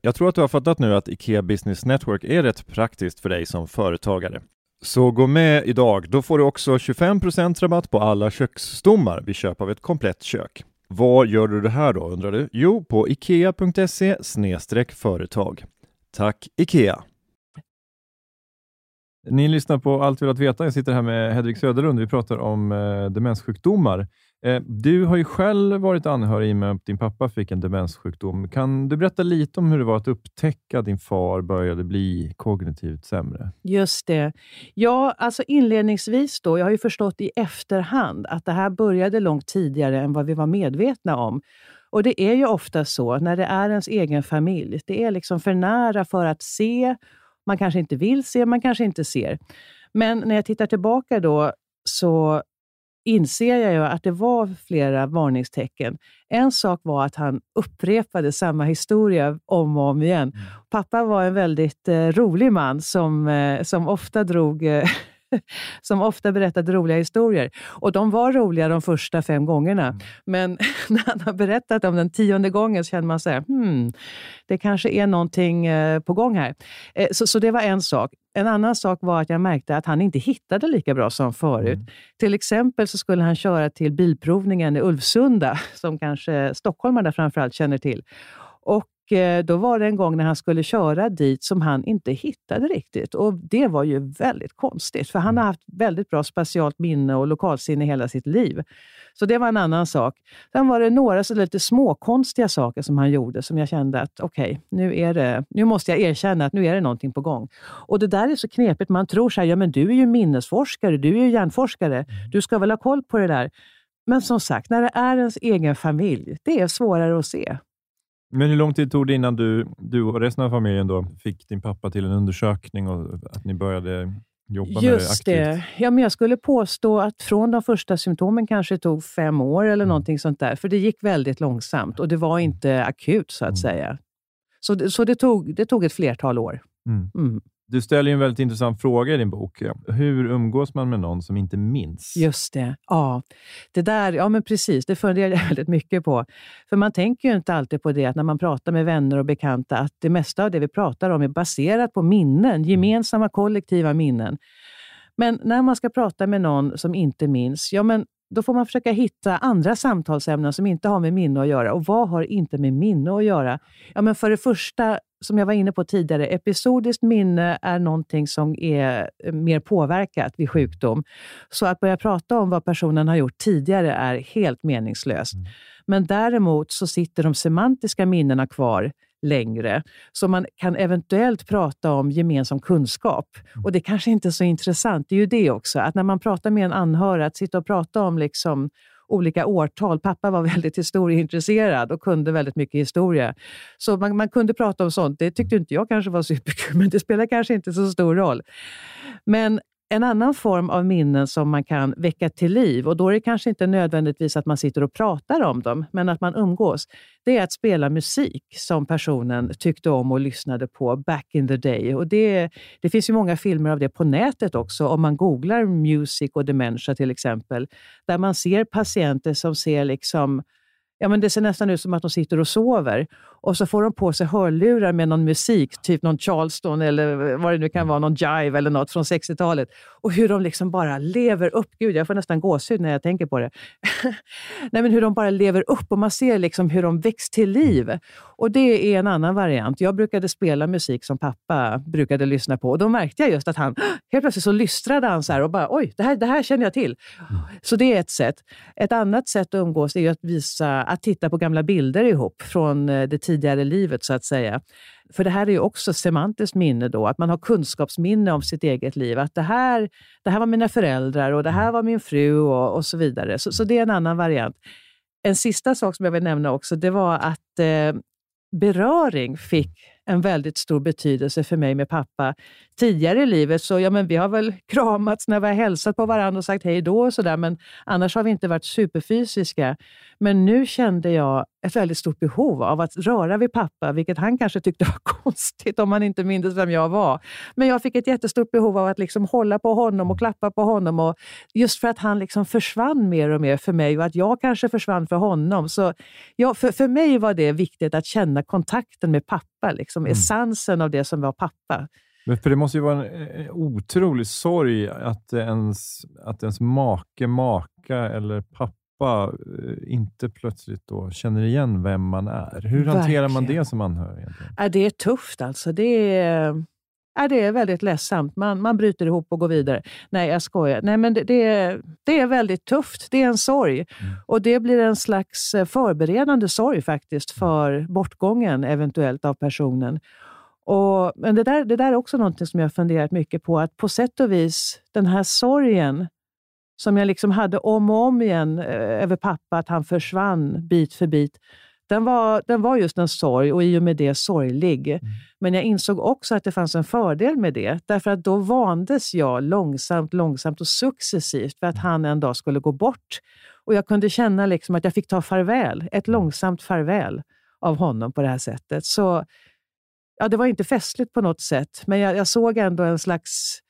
Jag tror att du har fattat nu att IKEA Business Network är rätt praktiskt för dig som företagare. Så gå med idag, då får du också tjugofem procent rabatt på alla köksstommar vid köp av ett komplett kök. Var gör du det här då, undrar du? Jo, på ikea.se snedstreck företag. Tack IKEA! Ni lyssnar på Allt vill att veta. Jag sitter här med Hedvig Söderlund. Vi pratar om eh, demenssjukdomar. Eh, du har ju själv varit anhörig med att din pappa fick en demenssjukdom. Kan du berätta lite om hur det var att upptäcka att din far började bli kognitivt sämre? Just det. Ja, alltså inledningsvis då. Jag har ju förstått i efterhand att det här började långt tidigare än vad vi var medvetna om. Och det är ju ofta så när det är ens egen familj. Det är liksom för nära för att se. Man kanske inte vill se, man kanske inte ser. Men när jag tittar tillbaka då så inser jag ju att det var flera varningstecken. En sak var att han upprepade samma historia om och om igen. Mm. Pappa var en väldigt eh, rolig man som, eh, som ofta drog... Eh, som ofta berättade roliga historier. Och de var roliga de första fem gångerna. Mm. Men när han har berättat om den tionde gången så känner man så här, hmm, det kanske är någonting på gång här. Så, så det var en sak. En annan sak var att jag märkte att han inte hittade lika bra som förut. Mm. Till exempel så skulle han köra till bilprovningen i Ulfsunda, som kanske stockholmarna framförallt känner till. Och Och då var det en gång när han skulle köra dit som han inte hittade riktigt. Och det var ju väldigt konstigt. För han har haft väldigt bra spatialt minne och lokalsinne hela sitt liv. Så det var en annan sak. Sen var det några så lite småkonstiga saker som han gjorde. Som jag kände att okej, okay, nu är det, nu måste jag erkänna att nu är det någonting på gång. Och det där är så knepigt. Man tror så här, ja men du är ju minnesforskare, du är ju hjärnforskare. Du ska väl ha koll på det där. Men som sagt, när det är ens egen familj, det är svårare att se. Men hur lång tid tog det innan du, du och resten av familjen då fick din pappa till en undersökning och att ni började jobba Just med det aktivt? Just det. Ja, men jag skulle påstå att från de första symptomen kanske det tog fem år eller mm. någonting sånt där. För det gick väldigt långsamt och det var inte akut så att mm. säga. Så, så det, tog, det tog ett flertal år. Mm. Mm. Du ställer ju en väldigt intressant fråga i din bok. Hur umgås man med någon som inte minns? Just det, ja. Det där, ja men precis, det funderar jag väldigt mycket på. För man tänker ju inte alltid på det att när man pratar med vänner och bekanta att det mesta av det vi pratar om är baserat på minnen, gemensamma kollektiva minnen. Men när man ska prata med någon som inte minns, ja men då får man försöka hitta andra samtalsämnen som inte har med minne att göra. Och vad har inte med minne att göra? Ja men för det första, som jag var inne på tidigare, episodiskt minne är någonting som är mer påverkat vid sjukdom. Så att börja prata om vad personen har gjort tidigare är helt meningslöst. Mm. Men däremot så sitter de semantiska minnena kvar längre. Så man kan eventuellt prata om gemensam kunskap. Och det kanske inte är så intressant. Det är ju det också. Att när man pratar med en anhörig, att sitta och prata om liksom olika årtal. Pappa var väldigt historieintresserad och kunde väldigt mycket historia. Så man, man kunde prata om sånt. Det tyckte inte jag kanske var superkul, men det spelar kanske inte så stor roll. Men en annan form av minnen som man kan väcka till liv, och då är det kanske inte nödvändigtvis att man sitter och pratar om dem, men att man umgås, det är att spela musik som personen tyckte om och lyssnade på back in the day. Och det, det finns ju många filmer av det på nätet också, om man googlar music och dementia till exempel, där man ser patienter som ser liksom, ja, men det ser nästan ut som att de sitter och sover. Och så får de på sig hörlurar med någon musik, typ någon charleston eller vad det nu kan vara, någon jive eller något från sextiotalet. Och hur de liksom bara lever upp. Gud, jag får nästan gåshud när jag tänker på det. Nej, men hur de bara lever upp och man ser liksom hur de väcks till liv. Och det är en annan variant. Jag brukade spela musik som pappa brukade lyssna på. Och då märkte jag just att han, helt plötsligt så lystrade han så här och bara, oj, det här, det här känner jag till. Så det är ett sätt. Ett annat sätt att umgås är att visa, att titta på gamla bilder ihop från det tidigare livet så att säga. För det här är ju också semantiskt minne då. Att man har kunskapsminne om sitt eget liv. Att det här, det här var mina föräldrar och det här var min fru och, och så vidare. Så, så det är en annan variant. En sista sak som jag vill nämna också, det var att eh, beröring fick en väldigt stor betydelse för mig med pappa tidigare i livet. Så ja, men vi har väl kramats när vi har hälsat på varandra och sagt hej då och sådär. Men annars har vi inte varit superfysiska. Men nu kände jag ett väldigt stort behov av att röra vid pappa, vilket han kanske tyckte var konstigt om han inte mindes vem jag var. Men jag fick ett jättestort behov av att liksom hålla på honom och klappa på honom. Och just för att han liksom försvann mer och mer för mig och att jag kanske försvann för honom. Så ja, för, för mig var det viktigt att känna kontakten med pappa, liksom essensen mm. av det som var pappa. Men för det måste ju vara en otrolig sorg att ens, att ens make, maka eller pappa inte plötsligt då känner igen vem man är. Hur hanterar Verkligen. Man det som anhörig egentligen? Ja, det är tufft alltså. Det är, ja, det är väldigt ledsamt. Man, man bryter ihop och går vidare. Nej, jag skojar. Nej, men det, det, är, det är väldigt tufft. Det är en sorg. Mm. Och det blir en slags förberedande sorg faktiskt för bortgången eventuellt av personen. Och, men det där, det där är också någonting som jag funderat mycket på. Att på sätt och vis, den här sorgen som jag liksom hade om och om igen eh, över pappa, att han försvann bit för bit. Den var, den var just en sorg och i och med det sorglig. Mm. Men jag insåg också att det fanns en fördel med det. Därför att då vandes jag långsamt, långsamt och successivt för att han en dag skulle gå bort. Och jag kunde känna liksom att jag fick ta farväl, ett långsamt farväl av honom på det här sättet. Så ja, det var inte festligt på något sätt. Men jag, jag såg ändå en slags...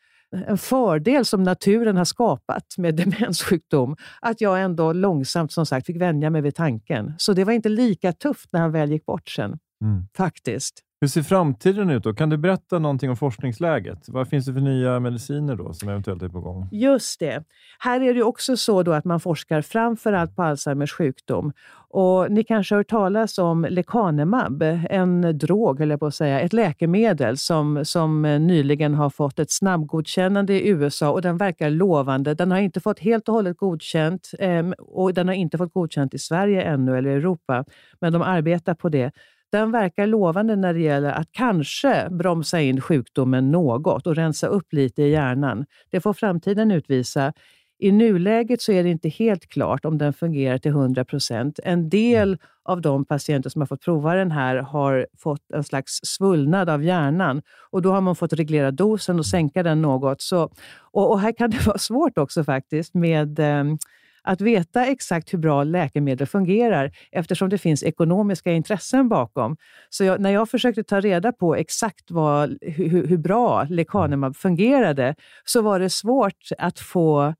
en fördel som naturen har skapat med demenssjukdom, att jag ändå långsamt som sagt fick vänja mig vid tanken. Så det var inte lika tufft när han väl gick bort sen, mm. faktiskt. Hur ser framtiden ut då? Kan du berätta någonting om forskningsläget? Vad finns det för nya mediciner då som eventuellt är på gång? Just det. Här är det också så då att man forskar framförallt på Alzheimers sjukdom. Och ni kanske har hört talas om lecanemab, en drog eller på att säga, ett läkemedel som, som nyligen har fått ett snabbgodkännande i U S A och den verkar lovande. Den har inte fått helt och hållet godkänt eh, och den har inte fått godkänt i Sverige ännu eller Europa, men de arbetar på det. Den verkar lovande när det gäller att kanske bromsa in sjukdomen något och rensa upp lite i hjärnan. Det får framtiden utvisa. I nuläget så är det inte helt klart om den fungerar till hundra procent. En del av de patienter som har fått prova den här har fått en slags svullnad av hjärnan. Och då har man fått reglera dosen och sänka den något. Så, och, och här kan det vara svårt också faktiskt med... Eh, Att veta exakt hur bra läkemedel fungerar eftersom det finns ekonomiska intressen bakom. Så jag, när jag försökte ta reda på exakt vad, hur, hur bra lecanemab fungerade så var det svårt att få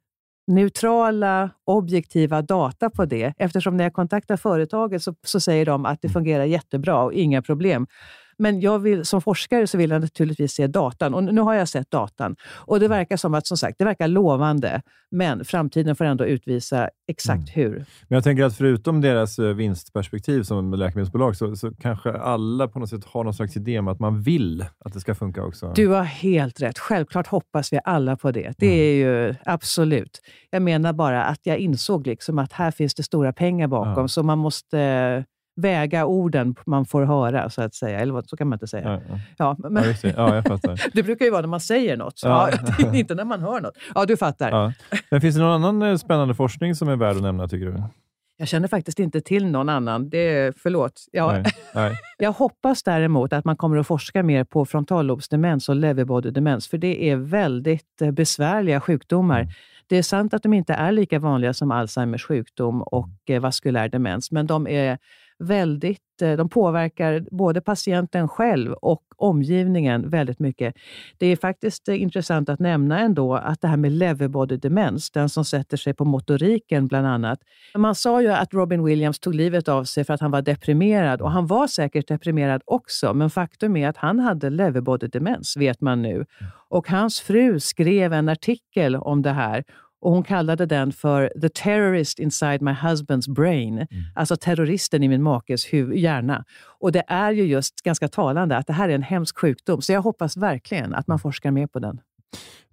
neutrala, objektiva data på det. Eftersom när jag kontaktar företaget så, så säger de att det fungerar jättebra och inga problem. Men jag vill, som forskare så vill jag naturligtvis se datan. Och nu har jag sett datan. Och det verkar som att, som sagt, det verkar lovande. Men framtiden får ändå utvisa exakt mm. hur. Men jag tänker att förutom deras vinstperspektiv som läkemedelsbolag så, så kanske alla på något sätt har någon slags idé om att man vill att det ska funka också. Du har helt rätt. Självklart hoppas vi alla på det. Det är mm. ju absolut. Jag menar bara att jag insåg liksom att här finns det stora pengar bakom. Ja. Så man måste... väga orden man får höra, så att säga. Eller så kan man inte säga. Ja, ja. Ja, men... ja, ja, jag fattar. Det brukar ju vara när man säger något. Så ja. Ja, inte när man hör något. Ja, du fattar. Ja. Men finns det någon annan spännande forskning som är värd att nämna, tycker du? Jag känner faktiskt inte till någon annan. Det, förlåt. Jag, nej, nej. Jag hoppas däremot att man kommer att forska mer på frontallobsdemens och Lewy body-demens. För det är väldigt besvärliga sjukdomar. Mm. Det är sant att de inte är lika vanliga som Alzheimers sjukdom och vaskulär demens. Men de är väldigt, de påverkar både patienten själv och omgivningen väldigt mycket. Det är faktiskt intressant att nämna ändå att det här med Lewy body-demens, den som sätter sig på motoriken bland annat. Man sa ju att Robin Williams tog livet av sig för att han var deprimerad, och han var säkert deprimerad också, men faktum är att han hade Lewy body-demens, vet man nu. Och hans fru skrev en artikel om det här. Och hon kallade den för The Terrorist Inside My Husband's Brain. Mm. Alltså terroristen i min makes huvud, hjärna. Och det är ju just ganska talande att det här är en hemsk sjukdom. Så jag hoppas verkligen att man forskar mer på den.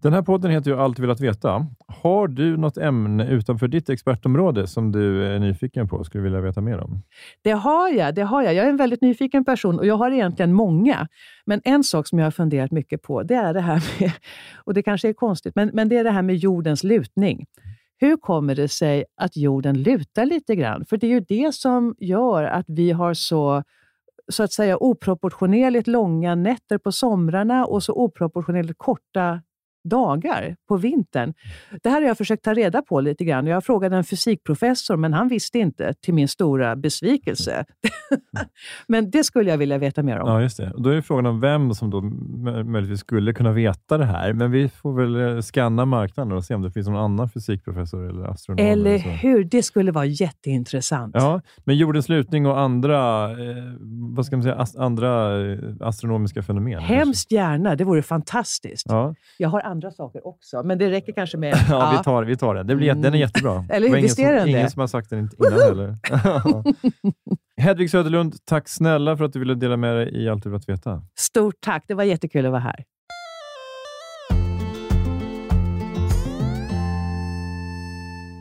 Den här podden heter ju Allt vill att veta. Har du något ämne utanför ditt expertområde som du är nyfiken på och skulle vilja veta mer om? Det har jag, det har jag. Jag är en väldigt nyfiken person och jag har egentligen många. Men en sak som jag har funderat mycket på, det är det här med, och det kanske är konstigt, men, men det är det här med jordens lutning. Hur kommer det sig att jorden lutar lite grann? För det är ju det som gör att vi har så... så att säga oproportionerligt långa nätter på somrarna och så oproportionerligt korta dagar på vintern. Det här har jag försökt ta reda på lite grann. Jag frågade en fysikprofessor, men han visste inte, till min stora besvikelse. Men det skulle jag vilja veta mer om. Ja, just det. Då är det frågan om vem som då möjligtvis skulle kunna veta det här. Men vi får väl skanna marknaden och se om det finns någon annan fysikprofessor eller astronom. Eller, eller hur? Det skulle vara jätteintressant. Ja, men jordens lutning och andra eh, vad ska man säga, ast- andra astronomiska fenomen. Hemskt gärna, det vore fantastiskt. Ja. Jag har andra saker också, men det räcker kanske med... Ja, vi tar, vi tar det. Det blir, mm. Den är jättebra. Eller hur, visst är den det? Ingen som har sagt den innan heller. Hedvig Söderlund, tack snälla för att du ville dela med dig i Allt du vill att veta. Stort tack, det var jättekul att vara här.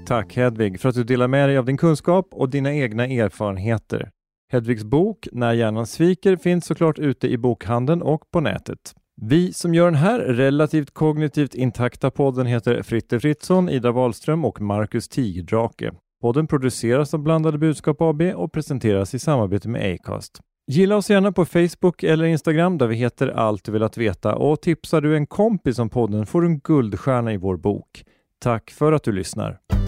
Tack Hedvig för att du delar med dig av din kunskap och dina egna erfarenheter. Hedvigs bok När hjärnan sviker finns såklart ute i bokhandeln och på nätet. Vi som gör den här relativt kognitivt intakta podden heter Fritte Fritzson, Ida Wahlström och Marcus Tigerdraake. Podden produceras av Blandade Budskap A B och presenteras i samarbete med Acast. Gilla oss gärna på Facebook eller Instagram där vi heter Allt du vill att veta, och tipsar du en kompis om podden får du en guldstjärna i vår bok. Tack för att du lyssnar!